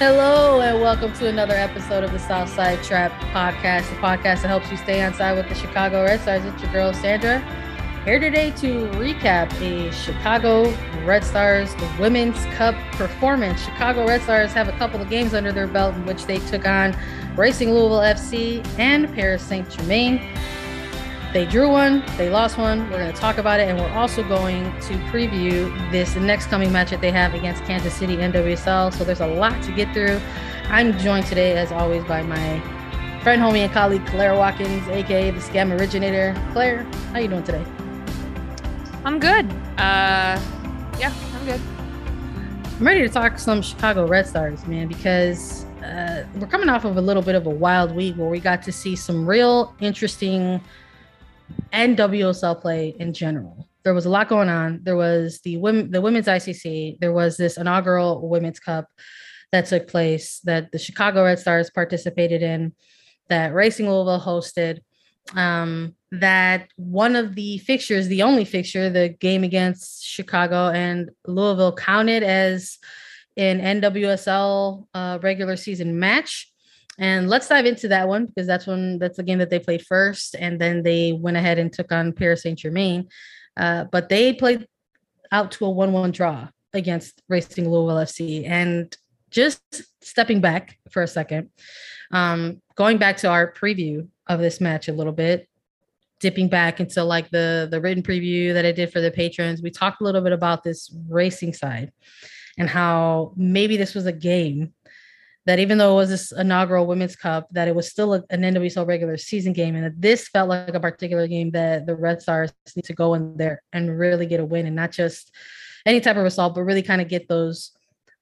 Hello and welcome to another episode of the Southside Trap Podcast, the podcast that helps you stay on side with the Chicago Red Stars. It's your girl, Sandra, here today to recap the Chicago Red Stars, the Women's Cup performance. Chicago Red Stars have a couple of games under their belt in which they took on Racing Louisville FC and Paris Saint-Germain. They drew one, they lost one. We're going to talk about it, and we're also going to preview this next coming match that they have against Kansas City NWSL. So there's a lot to get through. I'm joined today, as always, by my friend, homie, and colleague, Claire Watkins, aka the Scam Originator. Claire, how you doing today? I'm good. Yeah, I'm good. I'm ready to talk some Chicago Red Stars, man, because we're coming off of a little bit of a wild week where we got to see some real interesting NWSL play in general. There was a lot going on. There was the women's ICC. There was this inaugural Women's Cup that took place that the Chicago Red Stars participated in, that Racing Louisville hosted, that one of the fixtures, the only fixture, the game against Chicago and Louisville counted as an NWSL regular season match. And let's dive into that one because that's the game that they played first, and then they went ahead and took on Paris Saint-Germain. But they played out to a 1-1 draw against Racing Louisville FC. And just stepping back for a second, going back to our preview of this match a little bit, dipping back into like the written preview that I did for the patrons, we talked a little bit about this racing side and how maybe this was a game that even though it was this inaugural Women's Cup, that it was still an NWSL regular season game, and that this felt like a particular game that the Red Stars need to go in there and really get a win, and not just any type of result, but really kind of get those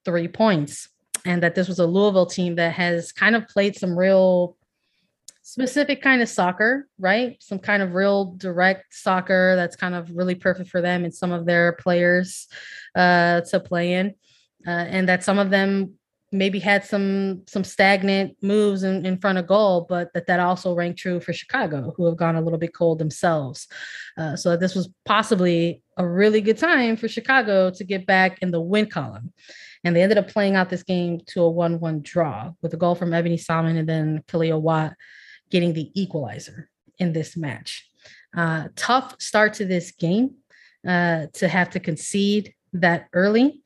3 points. And that this was a Louisville team that has kind of played some real specific kind of soccer, right? Some kind of real direct soccer that's kind of really perfect for them and some of their players to play in. And that some of them maybe had some stagnant moves in front of goal, but that also rang true for Chicago, who have gone a little bit cold themselves. So that this was possibly a really good time for Chicago to get back in the win column. And they ended up playing out this game to a 1-1 draw with a goal from Ebony Salmon and then Khalil Watt getting the equalizer in this match. Tough start to this game to have to concede that early.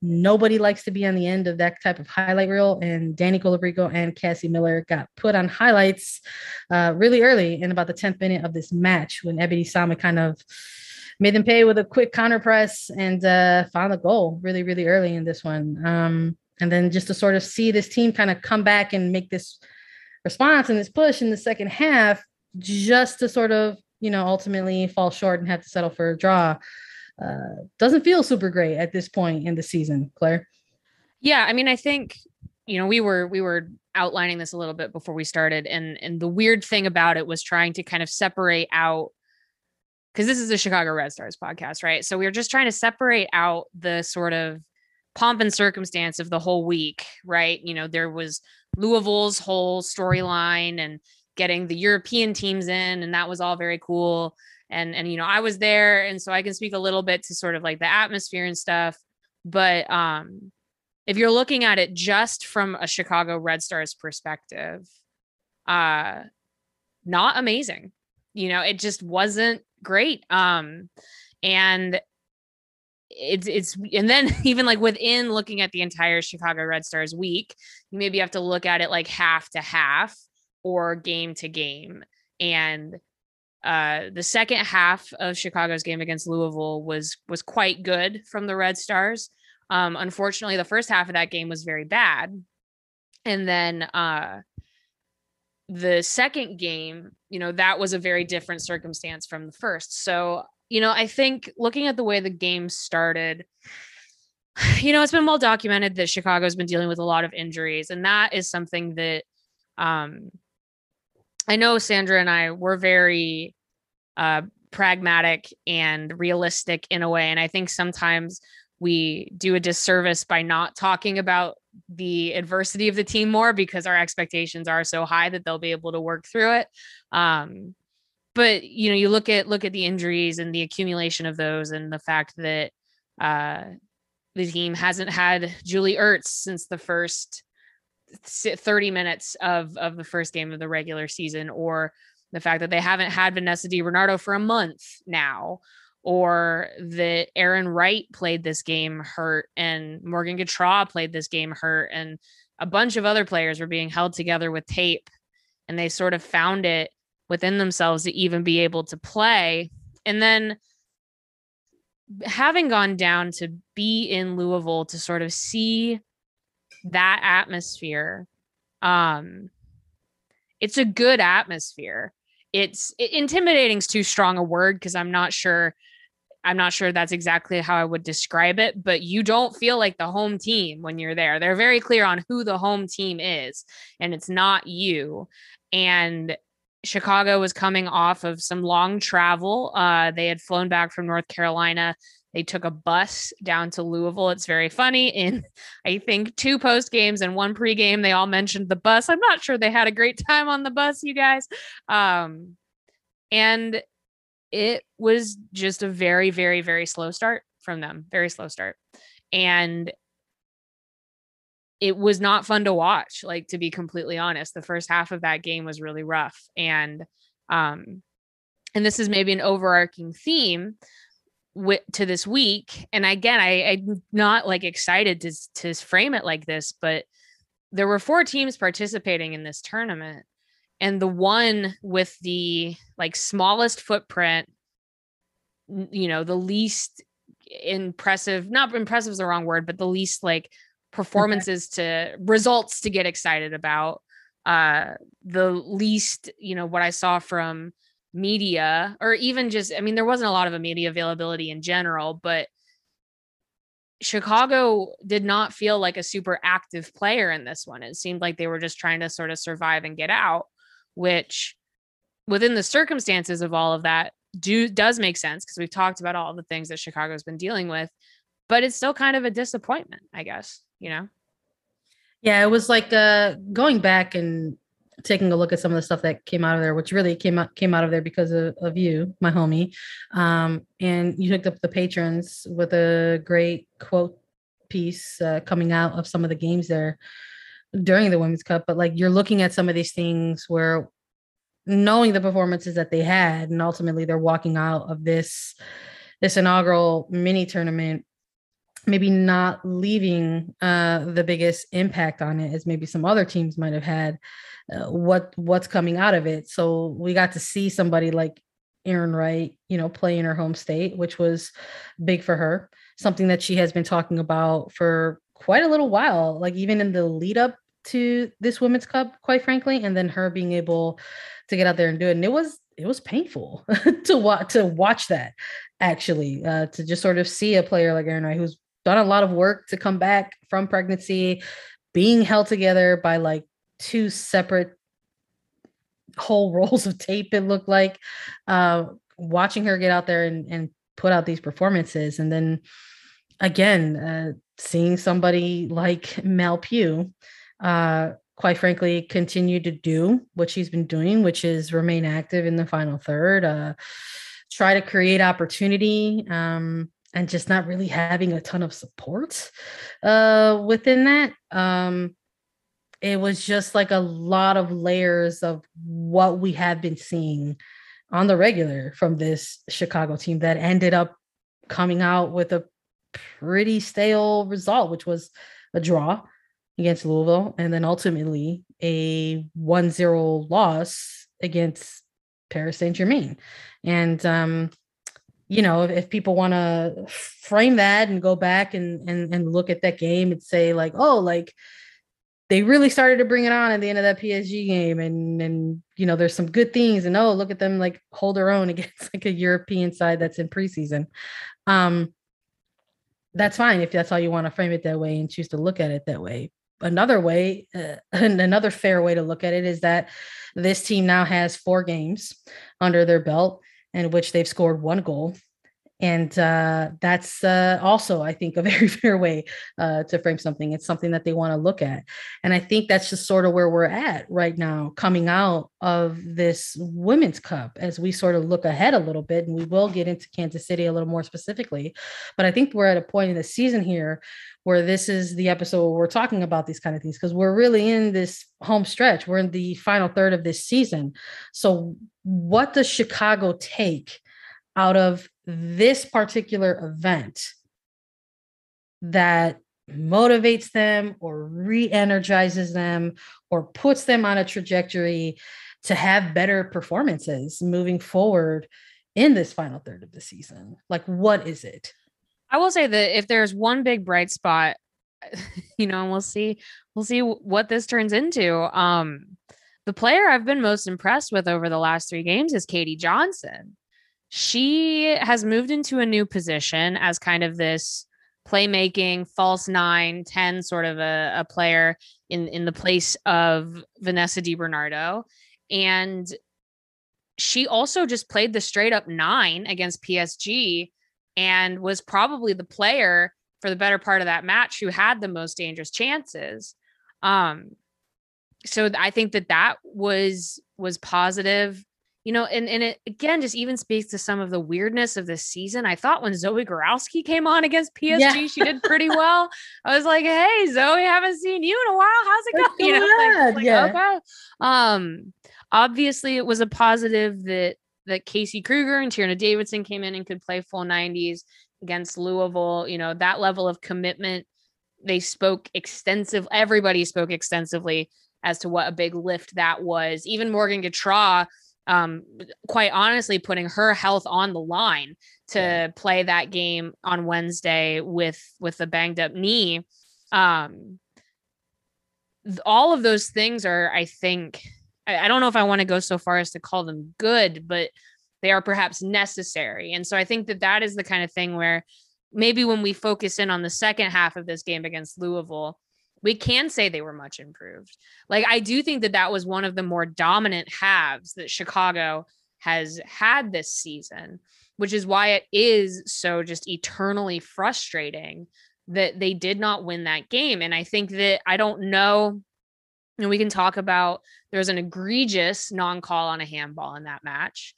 Nobody likes to be on the end of that type of highlight reel, and Danny Colaprico and Cassie Miller got put on highlights really early in about the 10th minute of this match when Ebony Sama kind of made them pay with a quick counter press and found the goal really, really early in this one. And then just to sort of see this team kind of come back and make this response and this push in the second half, just to sort of, you know, ultimately fall short and have to settle for a draw. Doesn't feel super great at this point in the season, Claire. Yeah, I mean, I think, you know, we were outlining this a little bit before we started, and the weird thing about it was trying to kind of separate out, because this is the Chicago Red Stars podcast, right? So we were just trying to separate out the sort of pomp and circumstance of the whole week, right? You know, there was Louisville's whole storyline and getting the European teams in, and that was all very cool. And, you know, I was there, and so I can speak a little bit to sort of like the atmosphere and stuff. But if you're looking at it just from a Chicago Red Stars perspective, not amazing, you know, it just wasn't great. And it's, and then even like within looking at the entire Chicago Red Stars week, you maybe have to look at it like half to half or game to game. And the second half of Chicago's game against Louisville was quite good from the Red Stars. Unfortunately, the first half of that game was very bad. And then the second game, you know, that was a very different circumstance from the first. So, you know, I think looking at the way the game started, you know, it's been well documented that Chicago's been dealing with a lot of injuries. And that is something that I know Sandra and I were very pragmatic and realistic in a way. And I think sometimes we do a disservice by not talking about the adversity of the team more because our expectations are so high that they'll be able to work through it. But, you know, you look at the injuries and the accumulation of those and the fact that, The team hasn't had Julie Ertz since the first 30 minutes of the first game of the regular season, or the fact that they haven't had Vanessa DiBernardo for a month now, or that Aaron Wright played this game hurt and Morgan Gautrat played this game hurt and a bunch of other players were being held together with tape, and they sort of found it within themselves to even be able to play. And then having gone down to be in Louisville to sort of see that atmosphere, it's a good atmosphere. Intimidating is too strong a word, because I'm not sure that's exactly how I would describe it, but you don't feel like the home team when you're there. They're very clear on who the home team is, and it's not you. And Chicago was coming off of some long travel. They had flown back from North Carolina. They took a bus down to Louisville. It's very funny. In, I think, 2 post games and 1 pregame, they all mentioned the bus. I'm not sure they had a great time on the bus, you guys. And it was just a very, very, very slow start from them. Very slow start. And it was not fun to watch, like, to be completely honest. The first half of that game was really rough. And this is maybe an overarching theme to this week. And again, I'm not like excited to frame it like this, but there were 4 teams participating in this tournament. And the one with the like smallest footprint, you know, the least impressive, not impressive is the wrong word, but the least like performances to results to get excited about, the least, you know, what I saw from media, or even just, I mean, there wasn't a lot of media availability in general, but Chicago did not feel like a super active player in this one. It seemed like they were just trying to sort of survive and get out, which within the circumstances of all of that does make sense, because we've talked about all the things that Chicago's been dealing with, but it's still kind of a disappointment, I guess, you know? Yeah, it was like going back and taking a look at some of the stuff that came out of there, which really came out of there because of you, my homie. And you hooked up the patrons with a great quote piece coming out of some of the games there during the Women's Cup. But like, you're looking at some of these things where, knowing the performances that they had, and ultimately they're walking out of this inaugural mini tournament, maybe not leaving the biggest impact on it as maybe some other teams might have had, what's coming out of it. So we got to see somebody like Aaron Wright, you know, play in her home state, which was big for her, something that she has been talking about for quite a little while, like even in the lead up to this Women's Cup, quite frankly, and then her being able to get out there and do it. And it was painful to watch that, actually, to just sort of see a player like Aaron Wright, who's done a lot of work to come back from pregnancy, being held together by like 2 separate whole rolls of tape, it looked like, watching her get out there and put out these performances. And then again, seeing somebody like Mal Pugh, quite frankly, continue to do what she's been doing, which is remain active in the final third, try to create opportunity, and just not really having a ton of support within that. It was just like a lot of layers of what we have been seeing on the regular from this Chicago team that ended up coming out with a pretty stale result, which was a draw against Louisville, and then ultimately a 1-0 loss against Paris Saint-Germain. And, you know, if people want to frame that and go back and look at that game and say like, oh, like they really started to bring it on at the end of that PSG game. And, you know, there's some good things, and, oh, look at them, like, hold their own against like a European side that's in preseason. That's fine if that's how you want to frame it that way and choose to look at it that way. Another way, another fair way to look at it, is that this team now has 4 games under their belt in which they've scored 1 goal And that's also, I think, a very fair way to frame something. It's something that they want to look at. And I think that's just sort of where we're at right now, coming out of this Women's Cup, as we sort of look ahead a little bit, and we will get into Kansas City a little more specifically. But I think we're at a point in the season here where this is the episode where we're talking about these kind of things, because we're really in this home stretch. We're in the final third of this season. So what does Chicago take out of this particular event that motivates them or re-energizes them or puts them on a trajectory to have better performances moving forward in this final third of the season? Like, what is it? I will say that if there's one big bright spot, you know, and we'll see what this turns into. The player I've been most impressed with over the last three games is Katie Johnson. She has moved into a new position as kind of this playmaking false 9-10 sort of a player in the place of Vanessa DiBernardo. And she also just played the straight up 9 against PSG and was probably the player for the better part of that match who had the most dangerous chances. So I think that was positive. You know, and it, again, just even speaks to some of the weirdness of this season. I thought when Zoe Gorowski came on against PSG, she did pretty well. I was like, hey, Zoe, haven't seen you in a while. How's it going? You know, okay. Obviously, it was a positive that Casey Krueger and Tierna Davidson came in and could play full 90s against Louisville. You know, that level of commitment, everybody spoke extensively as to what a big lift that was. Even Morgan Gautrat, quite honestly, putting her health on the line to play that game on Wednesday with a banged up knee. All of those things are, I think, I don't know if I want to go so far as to call them good, but they are perhaps necessary. And so I think that is the kind of thing where maybe when we focus in on the second half of this game against Louisville, we can say they were much improved. Like, I do think that was one of the more dominant halves that Chicago has had this season, which is why it is so just eternally frustrating that they did not win that game. And I think that, I don't know, and we can talk about, there's an egregious non-call on a handball in that match.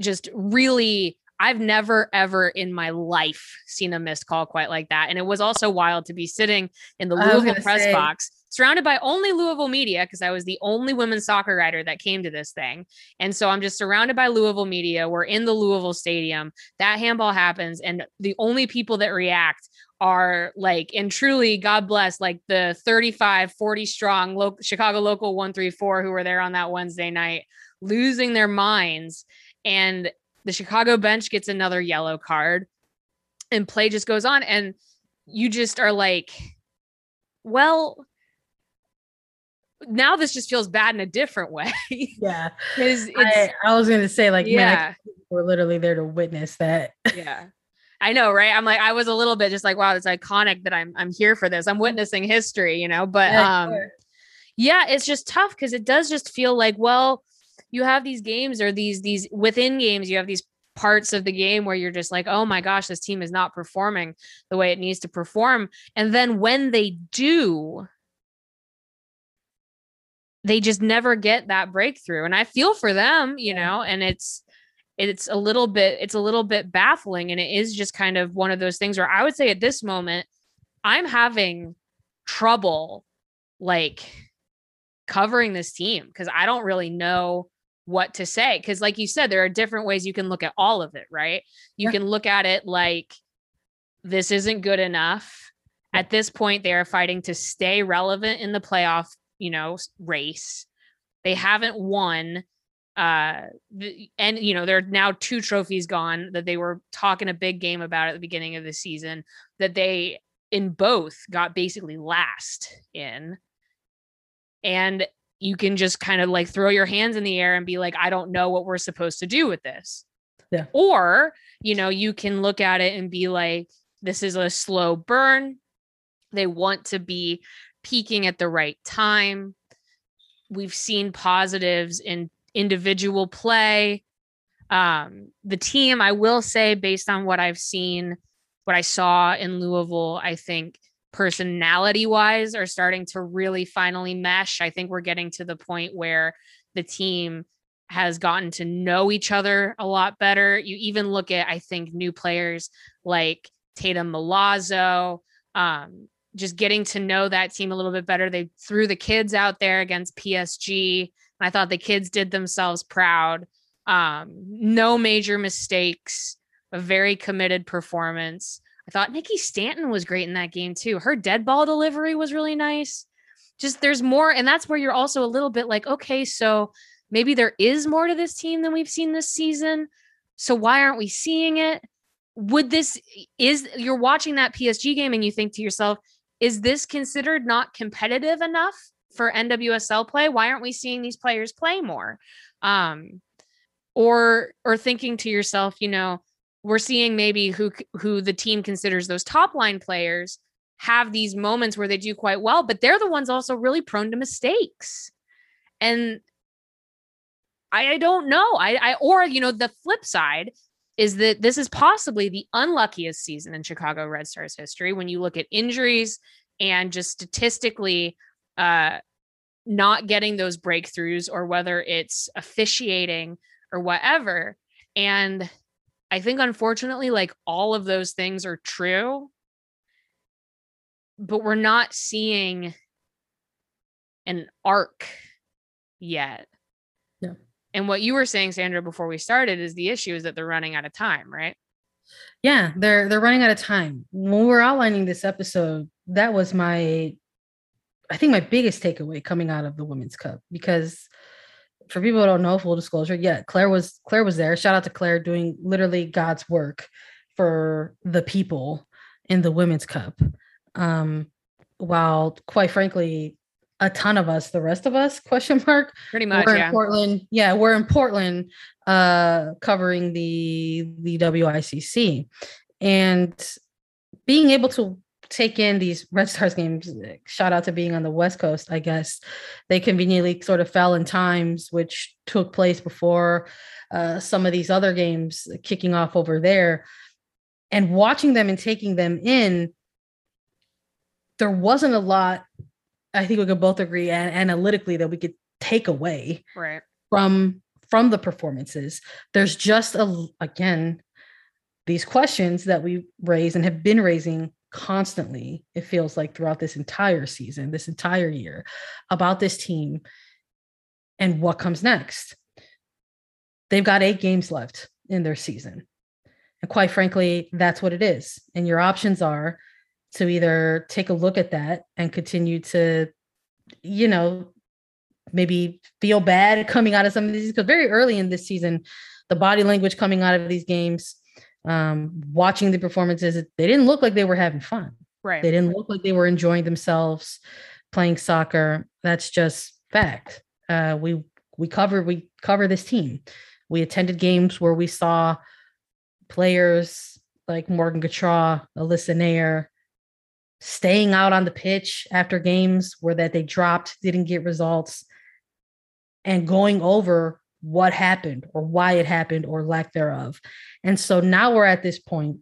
Just really, I've never, ever in my life seen a missed call quite like that. And it was also wild to be sitting in the Louisville press box surrounded by only Louisville media, because I was the only women's soccer writer that came to this thing. And so I'm just surrounded by Louisville media. We're in the Louisville stadium. That handball happens, and the only people that react are like, and truly, God bless, like the 35-40 strong Chicago Local 134 who were there on that Wednesday night, losing their minds. And the Chicago bench gets another yellow card, and play just goes on. And you just are like, well, now this just feels bad in a different way. Yeah. I was going to say, like, we're literally there to witness that. Yeah. I know. Right. I'm like, I was a little bit just like, wow, it's iconic that I'm here for this. I'm witnessing history, you know, but it's just tough, because it does just feel like, well, you have these games, or these within games, you have these parts of the game where you're just like, oh my gosh, this team is not performing the way it needs to perform. And then when they do, they just never get that breakthrough. And I feel for them, you know, and it's a little bit baffling. And it is just kind of one of those things where I would say at this moment, I'm having trouble, like, covering this team, because I don't really know what to say. Because like you said, there are different ways you can look at all of it, right? You can look at it like, this isn't good enough. At this point, they are fighting to stay relevant in the playoff, you know, race. They haven't won. And, you know, there are now 2 trophies gone that they were talking a big game about at the beginning of the season, that they in both got basically last in. And you can just kind of like throw your hands in the air and be like, I don't know what we're supposed to do with this. Yeah. Or, you know, you can look at it and be like, this is a slow burn. They want to be peaking at the right time. We've seen positives in individual play. The team, I will say, based on what I've seen, what I saw in Louisville, I think personality wise are starting to really finally mesh. I think we're getting to the point where the team has gotten to know each other a lot better. You even look at, I think, new players like Tatum Milazzo, just getting to know that team a little bit better. They threw the kids out there against PSG. And I thought the kids did themselves proud. No major mistakes, a very committed performance. I thought Nikki Stanton was great in that game too. Her dead ball delivery was really nice. Just there's more. And that's where you're also a little bit like, okay, so maybe there is more to this team than we've seen this season. So why aren't we seeing it? You're watching that PSG game and you think to yourself, is this considered not competitive enough for NWSL play? Why aren't we seeing these players play more? Or thinking to yourself, you know, we're seeing maybe who the team considers those top line players have these moments where they do quite well, but they're the ones also really prone to mistakes. And I don't know. Or, the flip side is that this is possibly the unluckiest season in Chicago Red Stars history when you look at injuries and just statistically not getting those breakthroughs, or whether it's officiating or whatever. And I think, unfortunately, like all of those things are true, but we're not seeing an arc yet. And what you were saying, Sandra, before we started, is the issue is that they're running out of time, right? Yeah, they're running out of time. When we were outlining this episode, that was I think my biggest takeaway coming out of the Women's Cup, because for people who don't know, full disclosure, yeah, Claire was there. Shout out to Claire doing literally God's work for the people in the Women's Cup. While quite frankly, a ton of us, the rest of us, pretty much, we're in Portland. Yeah, we're in Portland covering the WICC. And being able to take in these Red Stars games, shout out to being on the West Coast, I guess, they conveniently sort of fell in times, which took place before some of these other games kicking off over there. And watching them and taking them in, there wasn't a lot, I think we could both agree analytically, that we could take away from the performances. There's just these questions that we raise and have been raising constantly. It feels like throughout this entire season, this entire year, about this team and what comes next. They've got 8 games left in their season. And quite frankly, that's what it is. And your options are to either take a look at that and continue to, you know, maybe feel bad coming out of some of these, because very early in this season, the body language coming out of these games, watching the performances, they didn't look like they were having fun. Right. They didn't look like they were enjoying themselves playing soccer. That's just fact. We cover this team. We attended games where we saw players like Morgan Gautrat, Alyssa Nair, staying out on the pitch after games that they dropped, didn't get results, and going over what happened or why it happened or lack thereof. And so now we're at this point.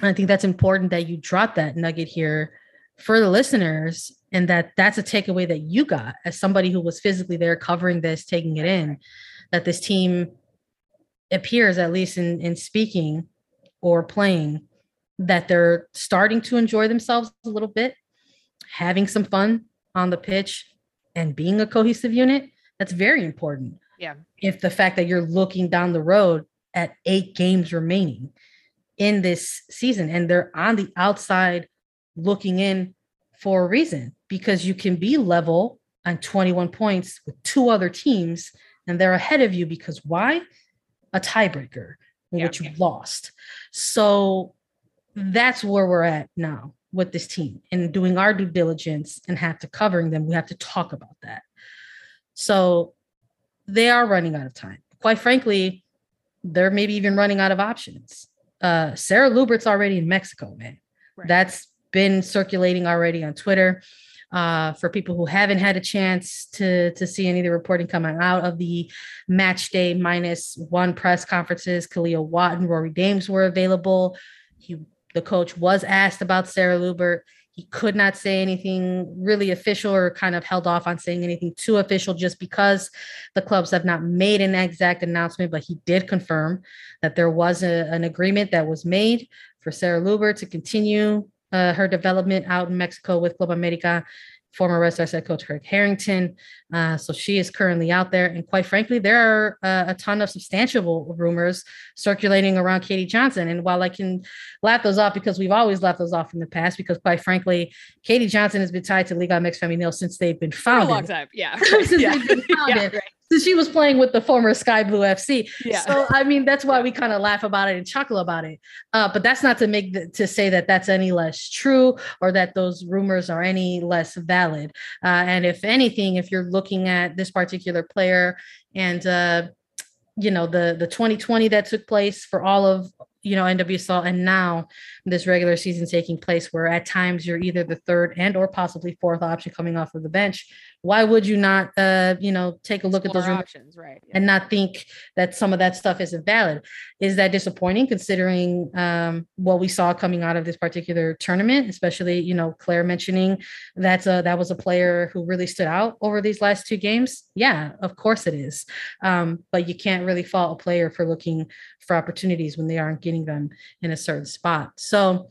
I think that's important that you drop that nugget here for the listeners, and that's a takeaway that you got as somebody who was physically there covering this, taking it in, that this team appears, at least in speaking or playing, that they're starting to enjoy themselves a little bit, having some fun on the pitch and being a cohesive unit. That's very important. Yeah. If the fact that you're looking down the road at 8 games remaining in this season, and they're on the outside looking in for a reason, because you can be level on 21 points with 2 other teams and they're ahead of you because why? A tiebreaker in which you've lost. So that's where we're at now with this team, and doing our due diligence and have to covering them. We have to talk about that. So they are running out of time. Quite frankly, they're maybe even running out of options. Sarah Luebert's already in Mexico, man. Right. That's been circulating already on Twitter. for people who haven't had a chance to see any of the reporting coming out of the match day minus one press conferences, Kealia Watt and Rory Dames were available. The coach was asked about Sarah Luebbert. He could not say anything really official, or kind of held off on saying anything too official just because the clubs have not made an exact announcement, but he did confirm that there was an agreement that was made for Sarah Luebbert to continue her development out in Mexico with Club America, former Red Stars head coach Craig Harrington. So she is currently out there. And quite frankly, there are a ton of substantial rumors circulating around Katie Johnson. And while I can laugh those off, because we've always laughed those off in the past, because quite frankly, Katie Johnson has been tied to Liga MX Femenil since they've been founded. For a long time, yeah. So she was playing with the former Sky Blue FC. Yeah. So, I mean, that's why we kind of laugh about it and chuckle about it. But that's not to make to say that that's any less true, or that those rumors are any less valid. And if anything, if you're looking at this particular player and, you know, the 2020 that took place for all of, you know, NWSL, and now this regular season taking place where at times you're either the third and or possibly fourth option coming off of the bench, why would you not, you know, take a look at those options, right? Yeah. And not think that some of that stuff isn't valid. Is that disappointing considering what we saw coming out of this particular tournament, especially, you know, Claire mentioning that that was a player who really stood out over these last two games? Yeah, of course it is. But you can't really fault a player for looking for opportunities when they aren't getting them in a certain spot. So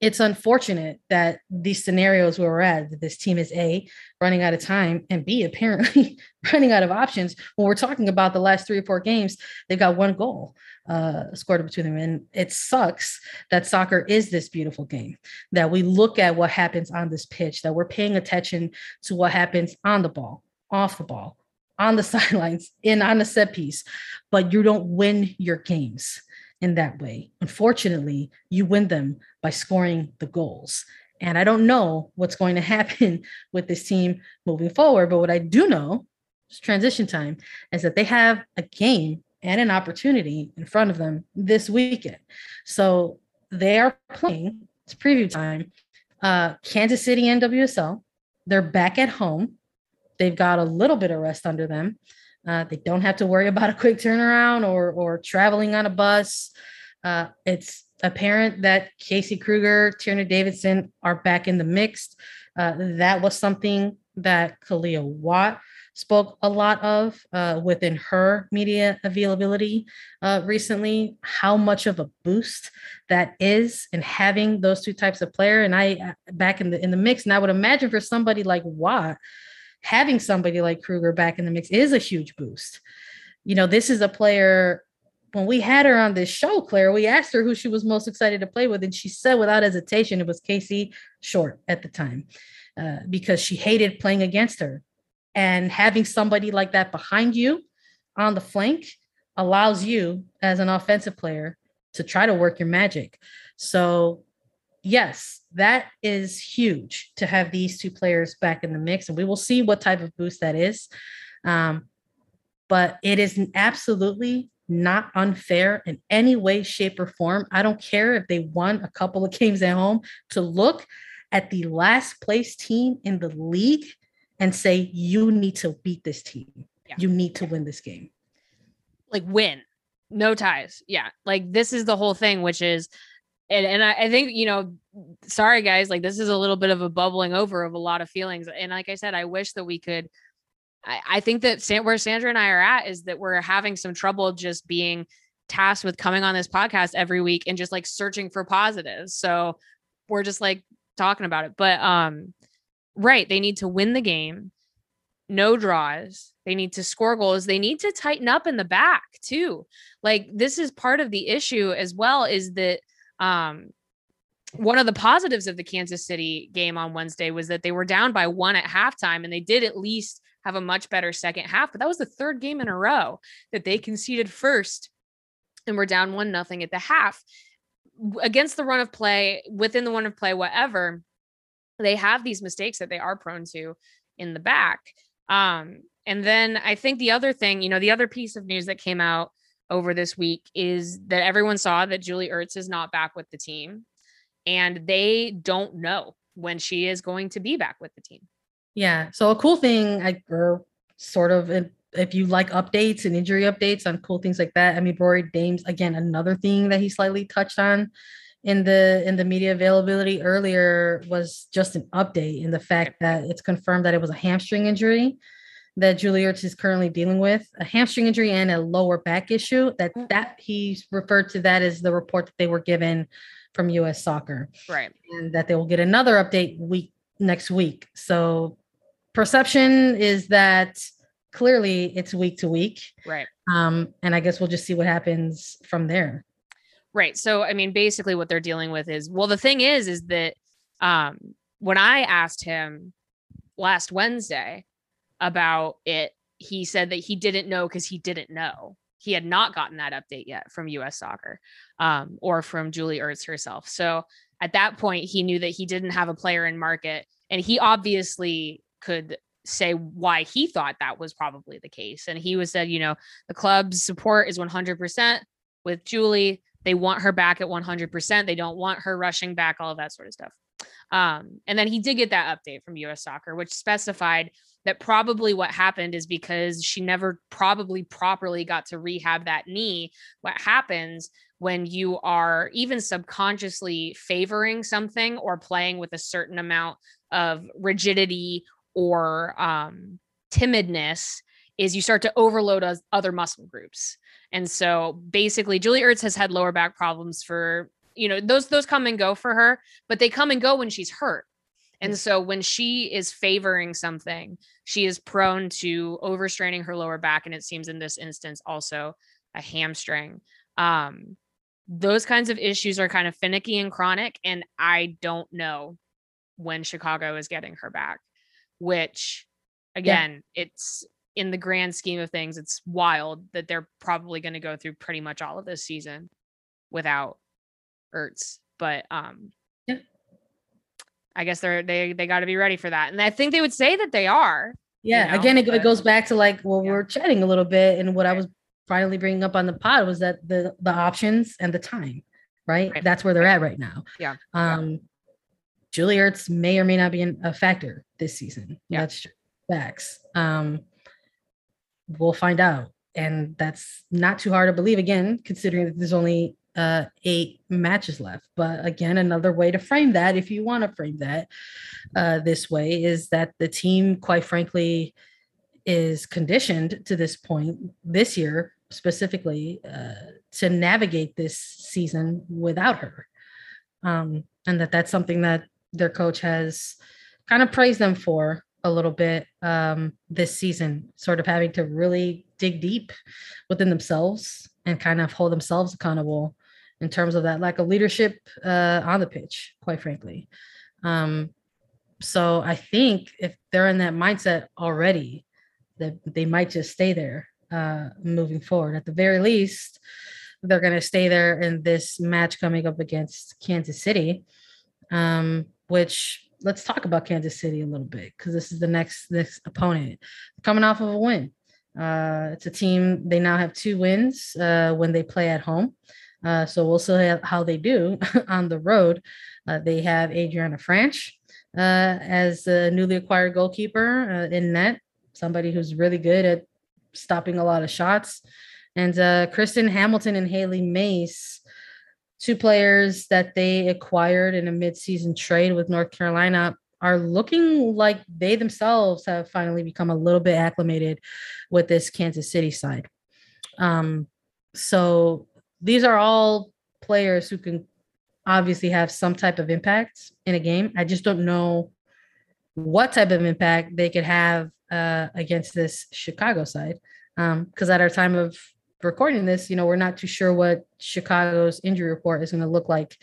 it's unfortunate that these scenarios where we're at, that this team is A, running out of time, and B, apparently running out of options. When we're talking about the last 3 or 4 games, they've got one goal scored between them. And it sucks that soccer is this beautiful game, that we look at what happens on this pitch, that we're paying attention to what happens on the ball, off the ball, on the sidelines, and on the set piece, but you don't win your games in that way. Unfortunately, you win them by scoring the goals. And I don't know what's going to happen with this team moving forward, but what I do know is transition time is that they have a game and an opportunity in front of them this weekend. So they are playing, it's preview time, Kansas City NWSL. They're back at home. They've got a little bit of rest under them. They don't have to worry about a quick turnaround or traveling on a bus. It's apparent that Casey Krueger, Tierna Davidson are back in the mix. That was something that Kealia Watt spoke a lot of within her media availability recently, how much of a boost that is in having those two types of player. And I back in the mix. And I would imagine for somebody like Watt, having somebody like Krueger back in the mix is a huge boost. You know, this is a player, when we had her on this show, Claire, we asked her who she was most excited to play with. And she said without hesitation, it was Casey Short at the time because she hated playing against her. And having somebody like that behind you on the flank allows you as an offensive player to try to work your magic. So yes, that is huge to have these two players back in the mix, and we will see what type of boost that is. But it is absolutely not unfair in any way, shape, or form. I don't care if they won a couple of games at home to look at the last place team in the league and say, you need to beat this team. Yeah. You need to win this game. Like win, no ties. Yeah. Like this is the whole thing, which is, and I think, you know, sorry guys, like this is a little bit of a bubbling over of a lot of feelings. And like I said, I wish that we could, I think that where Sandra and I are at is that we're having some trouble just being tasked with coming on this podcast every week and just like searching for positives. So we're just like talking about it, but right. They need to win the game. No draws. They need to score goals. They need to tighten up in the back too. Like this is part of the issue as well, is that one of the positives of the Kansas City game on Wednesday was that they were down by 1 at halftime, and they did at least have a much better second half, but that was the third game in a row that they conceded first and were down 1-0 at the half. Against the run of play, within the run of play, whatever, they have these mistakes that they are prone to in the back. And then I think the other thing, you know, the other piece of news that came out over this week is that everyone saw that Julie Ertz is not back with the team, and they don't know when she is going to be back with the team. Yeah. So a cool thing, if you like updates and injury updates on cool things like that, I mean, Rory Dames, again, another thing that he slightly touched on in the media availability earlier was just an update in the fact that it's confirmed that it was a hamstring injury that Julie Ertz is currently dealing with, a hamstring injury and a lower back issue that he referred to that as the report that they were given from U.S. Soccer. Right. And that they will get another update next week. So perception is that clearly it's week to week. Right. And I guess we'll just see what happens from there. Right. So, I mean, basically what they're dealing with is, well, the thing is that when I asked him last Wednesday about it, he said that he didn't know because he didn't know. He had not gotten that update yet from U.S. Soccer or from Julie Ertz herself. So at that point, he knew that he didn't have a player in market, and he obviously could say why he thought that was probably the case. And he was said, you know, the club's support is 100% with Julie. They want her back at 100%. They don't want her rushing back, all of that sort of stuff. And then he did get that update from U.S. Soccer, which specified that probably what happened is because she never probably properly got to rehab that knee. What happens when you are even subconsciously favoring something or playing with a certain amount of rigidity or timidness is you start to overload other muscle groups. And so basically Julie Ertz has had lower back problems for, you know, those come and go for her, but they come and go when she's hurt. And so when she is favoring something, she is prone to overstraining her lower back. And it seems in this instance, also a hamstring. Those kinds of issues are kind of finicky and chronic. And I don't know when Chicago is getting her back, which again, It's in the grand scheme of things, it's wild that they're probably going to go through pretty much all of this season without Ertz. But, I guess they got to be ready for that. And I think they would say that they are. Yeah. You know, again, it goes back to like, we're chatting a little bit. And what I was finally bringing up on the pod was that the options and the time, right? That's where they're at right now. Yeah. Julie Ertz may or may not be a factor this season. Yeah. That's facts. We'll find out. And that's not too hard to believe, again, considering that there's only 8 matches left. But again, another way to frame that, if you want to frame that this way, is that the team, quite frankly, is conditioned to this point this year specifically to navigate this season without her. And that's something that their coach has kind of praised them for a little bit this season, sort of having to really dig deep within themselves and kind of hold themselves accountable in terms of that lack of leadership on the pitch, quite frankly. So I think if they're in that mindset already, that they might just stay there moving forward. At the very least, they're going to stay there in this match coming up against Kansas City, which let's talk about Kansas City a little bit, because this is the next opponent coming off of a win. It's a team, they now have 2 wins when they play at home. So we'll see how they do on the road. They have Adriana French as a newly acquired goalkeeper in net, somebody who's really good at stopping a lot of shots. And Kristen Hamilton and Haley Mace, 2 players that they acquired in a midseason trade with North Carolina, are looking like they themselves have finally become a little bit acclimated with this Kansas City side. So these are all players who can obviously have some type of impact in a game. I just don't know what type of impact they could have against this Chicago side. Because at our time of recording this, you know, we're not too sure what Chicago's injury report is going to look like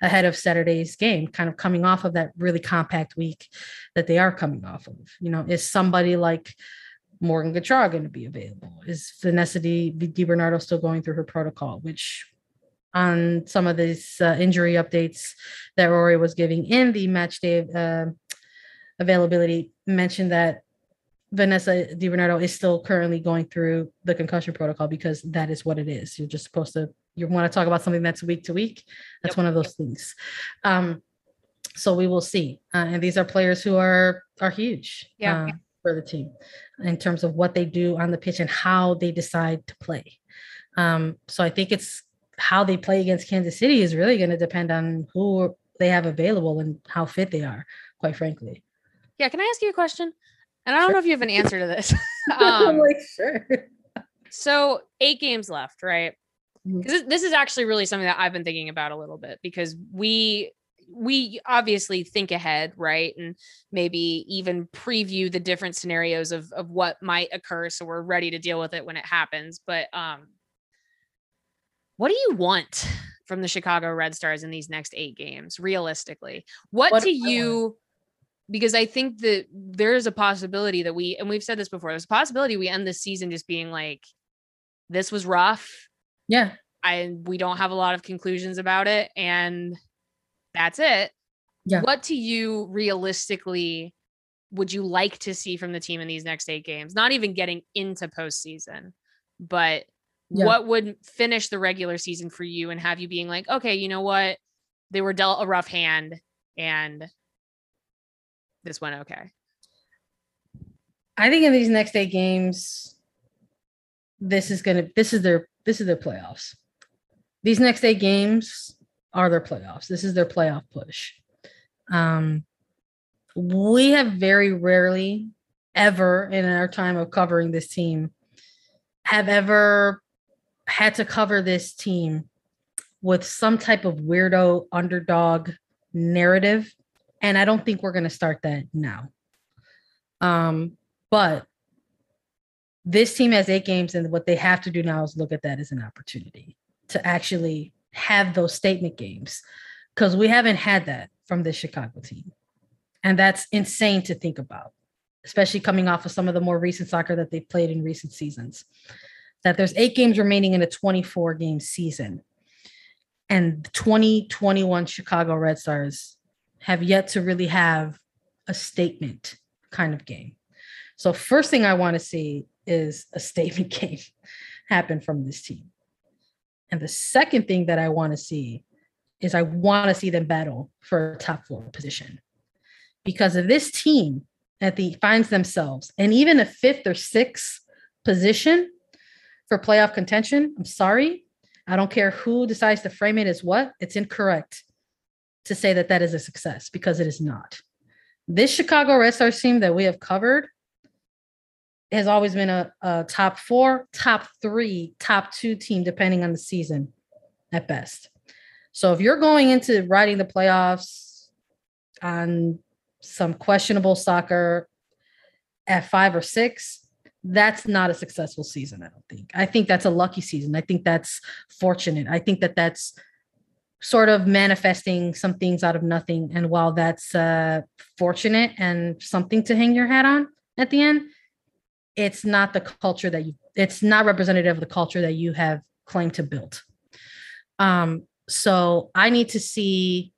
ahead of Saturday's game, kind of coming off of that really compact week that they are coming off of. You know, is somebody like Morgan Gautrat going to be available? Is Vanessa DiBernardo still going through her protocol, which on some of these injury updates that Rory was giving in the match day availability mentioned that Vanessa DiBernardo is still currently going through the concussion protocol, because that is what it is. You're just supposed to, you want to talk about something that's week to week. That's one of those things. So we will see. And these are players who are huge for the team in terms of what they do on the pitch and how they decide to play. So I think it's how they play against Kansas City is really going to depend on who they have available and how fit they are, quite frankly. Yeah. Can I ask you a question? And I don't know if you have an answer to this. I'm like, sure. So 8 games left, right? Because this is actually really something that I've been thinking about a little bit, because we obviously think ahead, right? And maybe even preview the different scenarios of what might occur. So we're ready to deal with it when it happens. But what do you want from the Chicago Red Stars in these next 8 games, realistically? What do you, because I think that there's a possibility that we've said this before, there's a possibility we end this season just being like, this was rough. Yeah. We don't have a lot of conclusions about it. And that's it. Yeah. What do you realistically would you like to see from the team in these next 8 games? Not even getting into postseason, but what would finish the regular season for you and have you being like, okay, you know what? They were dealt a rough hand and this went okay. I think in these next 8 games, this is their playoffs. These next 8 games are their playoffs. This is their playoff push. We have very rarely ever in our time of covering this team have ever had to cover this team with some type of weirdo underdog narrative. And I don't think we're going to start that now. But this team has 8 games, and what they have to do now is look at that as an opportunity to actually have those statement games, because we haven't had that from the Chicago team. And that's insane to think about, especially coming off of some of the more recent soccer that they've played in recent seasons, that there's 8 games remaining in a 24-game season. And the 2021 Chicago Red Stars have yet to really have a statement kind of game. So first thing I want to see is a statement game happen from this team. And the second thing that I want to see is I want to see them battle for a top 4 position, because if this team finds themselves in even a 5th or 6th position for playoff contention, I'm sorry, I don't care who decides to frame it as what, it's incorrect to say that that is a success, because it is not. This Chicago Red Stars team that we have covered has always been a top 4, top 3, top 2 team, depending on the season at best. So if you're going into riding the playoffs on some questionable soccer at 5 or 6, that's not a successful season, I don't think. I think that's a lucky season. I think that's fortunate. I think that that's sort of manifesting some things out of nothing. And while that's fortunate and something to hang your hat on at the end, it's not the culture it's not representative of the culture that you have claimed to build. So I need to see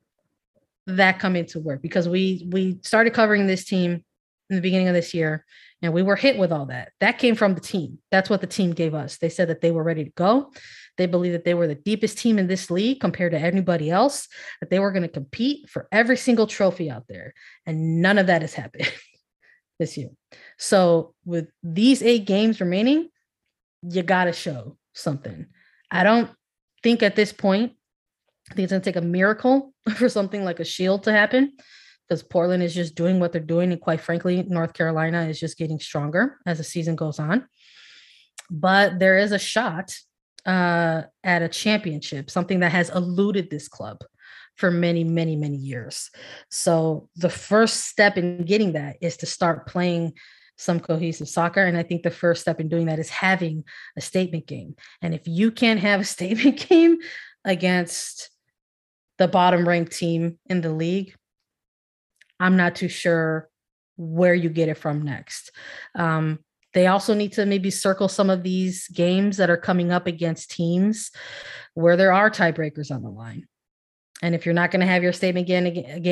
that come into work, because we started covering this team in the beginning of this year and we were hit with all that. That came from the team. That's what the team gave us. They said that they were ready to go. They believed that they were the deepest team in this league compared to anybody else, that they were going to compete for every single trophy out there. And none of that has happened this year. So with these 8 games remaining, you got to show something. I don't think at this point, I think it's going to take a miracle for something like a Shield to happen, because Portland is just doing what they're doing. And quite frankly, North Carolina is just getting stronger as the season goes on. But there is a shot at a championship, something that has eluded this club for many, many, many years. So the first step in getting that is to start playing some cohesive soccer. And I think the first step in doing that is having a statement game. And if you can't have a statement game against the bottom ranked team in the league, I'm not too sure where you get it from next. They also need to maybe circle some of these games that are coming up against teams where there are tiebreakers on the line. And if you're not going to have your statement game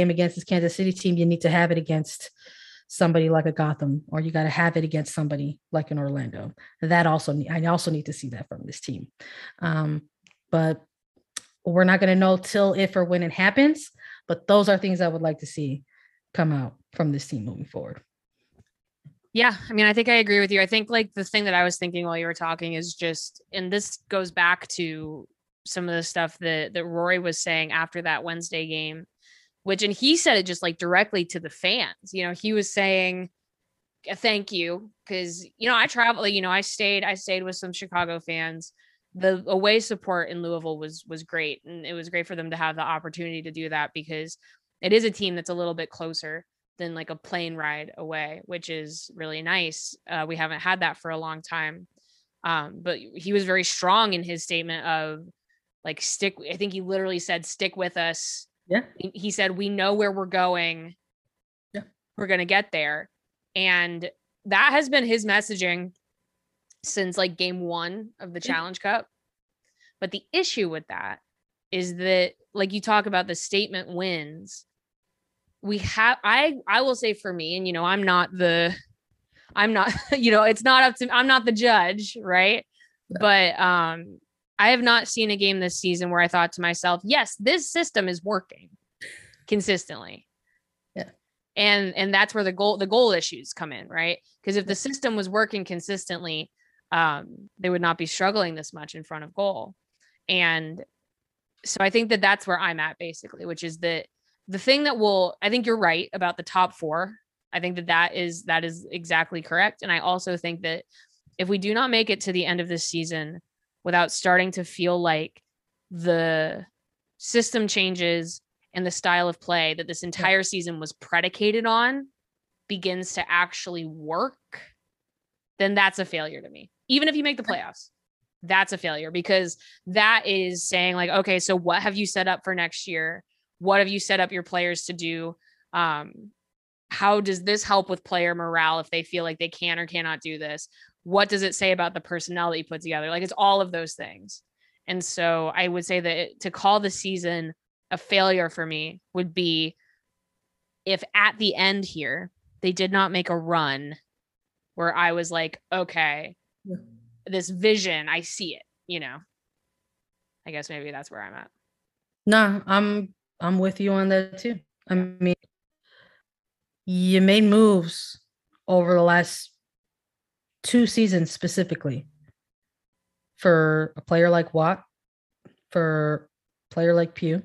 against this Kansas City team, you need to have it against somebody like a Gotham, or you got to have it against somebody like an Orlando. I also need to see that from this team. But we're not going to know till if or when it happens. But those are things I would like to see come out from this team moving forward. Yeah, I mean, I think I agree with you. I think like the thing that I was thinking while you were talking is just, and this goes back to some of the stuff that Rory was saying after that Wednesday game, which, and he said it just like directly to the fans, you know, he was saying, thank you. Cause you know, I traveled, you know, I stayed with some Chicago fans. The away support in Louisville was great. And it was great for them to have the opportunity to do that because it is a team that's a little bit closer than like a plane ride away, which is really nice. We haven't had that for a long time. But he was very strong in his statement of like, stick. I think he literally said, stick with us. Yeah. He said, we know where we're going. Yeah. We're going to get there. And that has been his messaging since like game one of the Challenge Cup. But the issue with that is that, like you talk about the statement wins, we have, I will say for me, and you know, I'm not, you know, it's not up to, I'm not the judge. Right. Yeah. But, I have not seen a game this season where I thought to myself, yes, this system is working consistently. Yeah. And that's where the goal issues come in. Right. Cause if the system was working consistently, they would not be struggling this much in front of goal. And so I think that that's where I'm at basically, which is that the thing that will, I think you're right about the top four. I think that is exactly correct. And I also think that if we do not make it to the end of this season without starting to feel like the system changes and the style of play that this entire season was predicated on begins to actually work, then that's a failure to me. Even if you make the playoffs, that's a failure, because that is saying like, okay, so what have you set up for next year? What have you set up your players to do? How does this help with player morale if they feel like they can or cannot do this? What does it say about the personnel that you put together? Like, it's all of those things. And so I would say that to call the season a failure for me would be if at the end here, they did not make a run where I was like, okay, this vision, I see it, you know. I guess maybe that's where I'm at. No, I'm with you on that too. I mean, you made moves over the last two seasons specifically for a player like Watt, for a player like Pugh.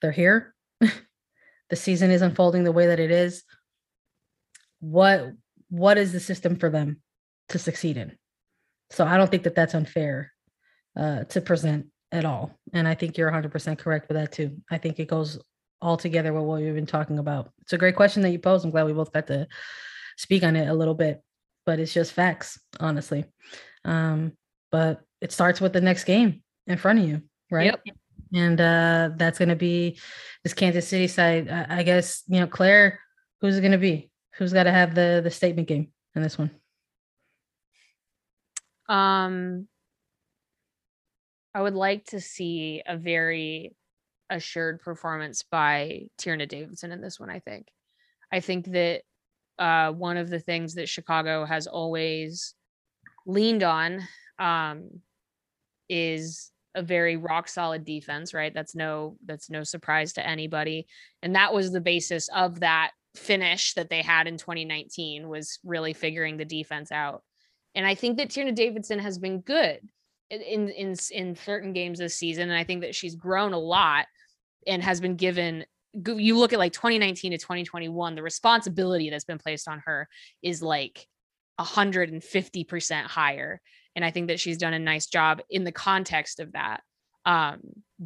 They're here. The season is unfolding the way that it is. What is the system for them to succeed in? So I don't think that that's unfair to present at all. And I think you're 100% correct with that too. I think it goes all together with what we've been talking about. It's a great question that you posed. I'm glad we both got to speak on it a little bit, but it's just facts, honestly. But it starts with the next game in front of you, right? Yep. And that's going to be this Kansas City side. I guess, you know, Claire, who's it going to be? Who's got to have the statement game in this one? I would like to see a very assured performance by Tierna Davidson in this one, I think. I think that one of the things that Chicago has always leaned on is a very rock solid defense, right? That's no surprise to anybody. And that was the basis of that finish that they had in 2019, was really figuring the defense out. And I think that Tierna Davidson has been good in certain games this season. And I think that she's grown a lot and has been given, you look at like 2019 to 2021, the responsibility that's been placed on her is like 150% higher. And I think that she's done a nice job in the context of that.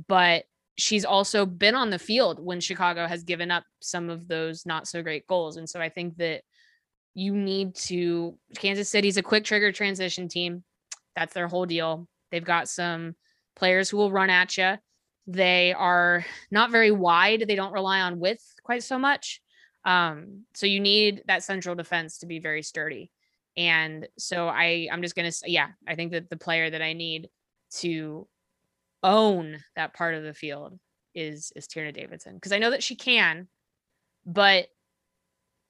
But she's also been on the field when Chicago has given up some of those not so great goals. And so I think that Kansas City's a quick trigger transition team. That's their whole deal. They've got some players who will run at you. They are not very wide. They don't rely on width quite so much. So you need that central defense to be very sturdy. And so I'm just going to say, yeah, I think that the player that I need to own that part of the field is Tierna Davidson. Cause I know that she can, but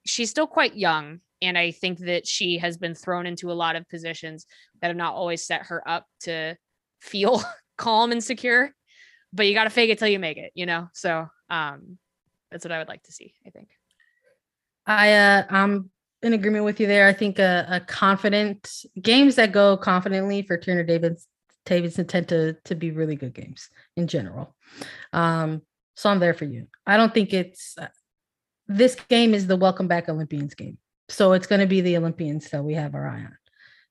she's still quite young. And I think that she has been thrown into a lot of positions that have not always set her up to feel calm and secure. but you got to fake it till you make it, you know? So that's what I would like to see, I think. I'm in agreement with you there. I think a confident games that go confidently for Tierna Davidson tend to be really good games in general. So I'm there for you. I don't think it's this game is the welcome back Olympians game. So it's going to be the Olympians that we have our eye on.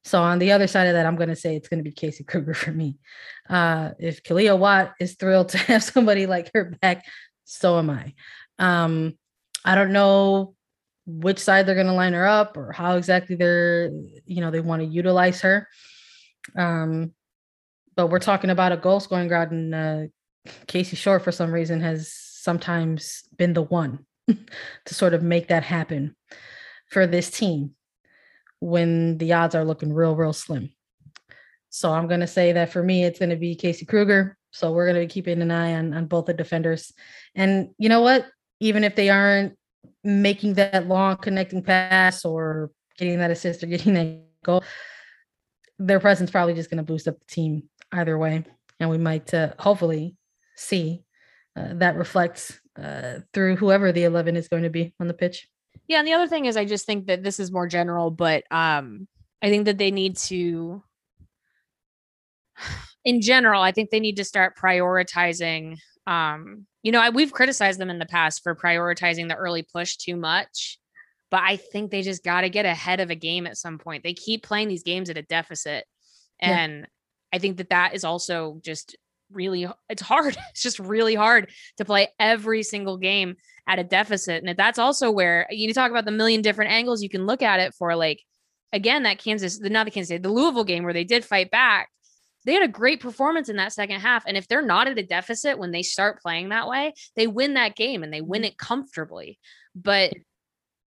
So on the other side of that, I'm going to say it's going to be Casey Krueger for me. If Kealia Watt is thrilled to have somebody like her back, so am I. I don't know which side they're going to line her up or how exactly they're, you know, they want to utilize her. But we're talking about a goal scoring guard, and Casey Short for some reason has sometimes been the one to sort of make that happen for this team when the odds are looking real, real slim. So I'm going to say that for me, it's going to be Casey Krueger. So we're going to be keeping an eye on both the defenders. And you know what? Even if they aren't making that long connecting pass or getting that assist or getting that goal, their presence probably just going to boost up the team either way. And we might hopefully see that reflects through whoever the 11 is going to be on the pitch. Yeah. And the other thing is, I just think that this is more general, but I think that they need to, in general, I think they need to start prioritizing. You know, we've criticized them in the past for prioritizing the early push too much, but I think they just got to get ahead of a game at some point. They keep playing these games at a deficit. And yeah. I think that that is also just really, it's hard. It's just really hard to play every single game at a deficit. And that's also where you talk about the million different angles you can look at it for, like, again, that the Louisville game where they did fight back. They had a great performance in that second half. And if they're not at a deficit, when they start playing that way, they win that game and they win it comfortably. But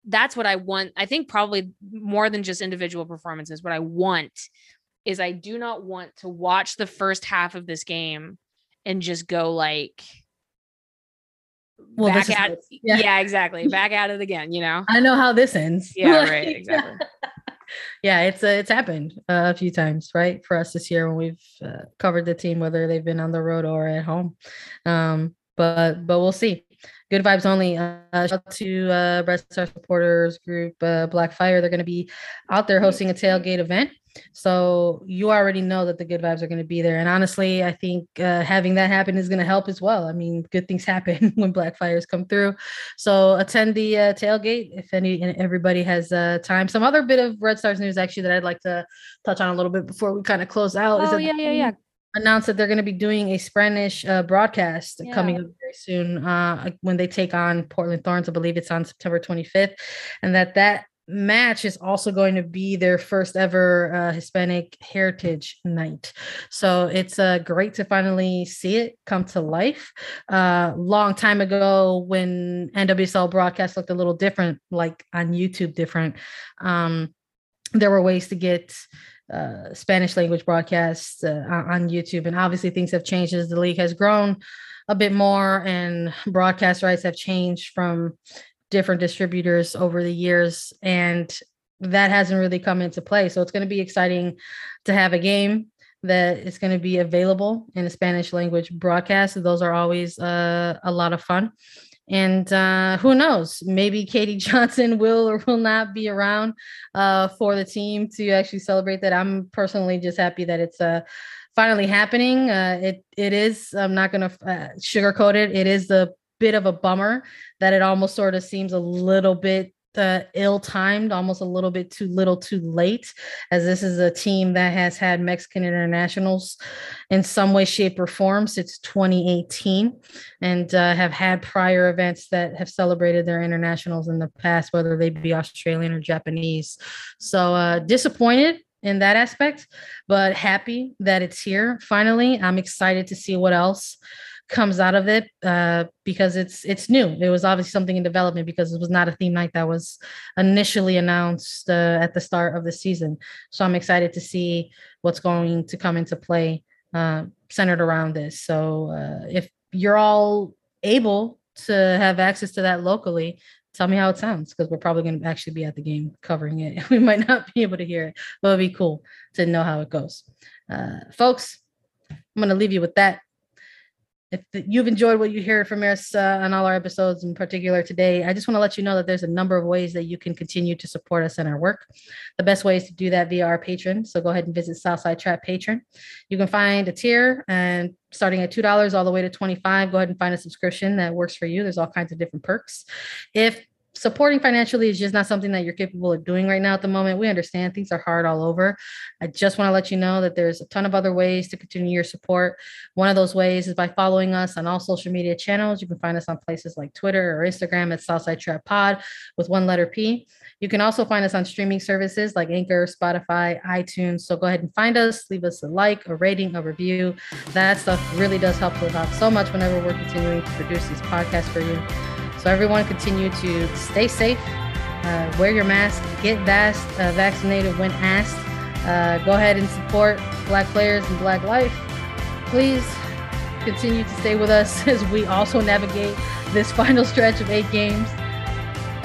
that's what I want. I think probably more than just individual performances, what I want is I do not want to watch the first half of this game and just go like, well, back at it. Yeah, exactly. Back at it again, you know? I know how this ends. Yeah, like, right, exactly. Yeah, it's happened a few times, right, for us this year when we've covered the team, whether they've been on the road or at home. But we'll see. Good vibes only. Shout out to Red Star supporters group Blackfire. They're going to be out there hosting a tailgate event. So you already know that the good vibes are going to be there. And honestly, I think having that happen is going to help as well. I mean, good things happen when Black Fires come through. So attend the tailgate if everybody has time. Some other bit of Red Stars news actually that I'd like to touch on a little bit before we kind of close out. Yeah. Announced that they're going to be doing a Spanish broadcast coming up very soon when they take on Portland Thorns. I believe it's on September 25th. And that match is also going to be their first ever Hispanic Heritage Night. So it's great to finally see it come to life. Long time ago when NWSL broadcasts looked a little different, like on YouTube different, there were ways to get Spanish language broadcasts on YouTube. And obviously things have changed as the league has grown a bit more and broadcast rights have changed from different distributors over the years, and that hasn't really come into play. So it's going to be exciting to have a game that is going to be available in a Spanish language broadcast. Those are always a lot of fun. And who knows, maybe Katie Johnson will or will not be around for the team to actually celebrate that. I'm personally just happy that it's finally happening. It is, I'm not going to sugarcoat it. It is the bit of a bummer that it almost sort of seems a little bit ill-timed, almost a little bit too little too late, as this is a team that has had Mexican internationals in some way, shape, or form since 2018 and have had prior events that have celebrated their internationals in the past, whether they be Australian or Japanese. So disappointed in that aspect, but happy that it's here finally. I'm excited to see what else comes out of it because it's new. It was obviously something in development because it was not a theme night that was initially announced at the start of the season. So I'm excited to see what's going to come into play centered around this. So if you're all able to have access to that locally, tell me how it sounds, because we're probably going to actually be at the game covering it. We might not be able to hear it, but it'd be cool to know how it goes. Folks, I'm going to leave you with that. if you've enjoyed what you hear from us on all our episodes, in particular today, I just want to let you know that there's a number of ways that you can continue to support us in our work. The best way is to do that via our Patreon. So go ahead and visit Southside Trap Patreon. You can find a tier, and starting at $2 all the way to $25, go ahead and find a subscription that works for you. There's all kinds of different perks. If supporting financially is just not something that you're capable of doing right now at the moment, we understand things are hard all over. I just want to let you know that there's a ton of other ways to continue your support. One of those ways is by following us on all social media channels. You can find us on places like Twitter or Instagram at Southside Trap Pod with one letter P. You can also find us on streaming services like Anchor, Spotify, iTunes. So go ahead and find us, leave us a like, a rating, a review. That stuff really does help us out so much whenever we're continuing to produce these podcasts for you. So everyone, continue to stay safe, wear your mask, get vaccinated when asked. Go ahead and support Black players and Black life. Please continue to stay with us as we also navigate this final stretch of 8 games.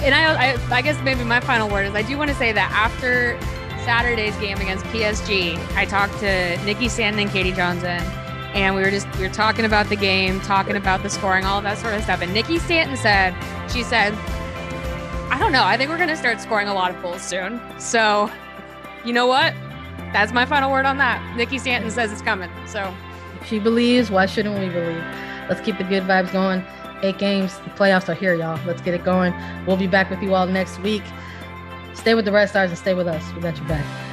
And I guess maybe my final word is I do want to say that after Saturday's game against PSG, I talked to Nikki Stanton and Katie Johnson. And we were talking about the game, talking about the scoring, all of that sort of stuff. And Nikki Stanton said, I don't know, I think we're going to start scoring a lot of goals soon. So, you know what? That's my final word on that. Nikki Stanton says it's coming. So if she believes, why shouldn't we believe? Let's keep the good vibes going. 8 games, the playoffs are here, y'all. Let's get it going. We'll be back with you all next week. Stay with the Red Stars and stay with us. We got your back.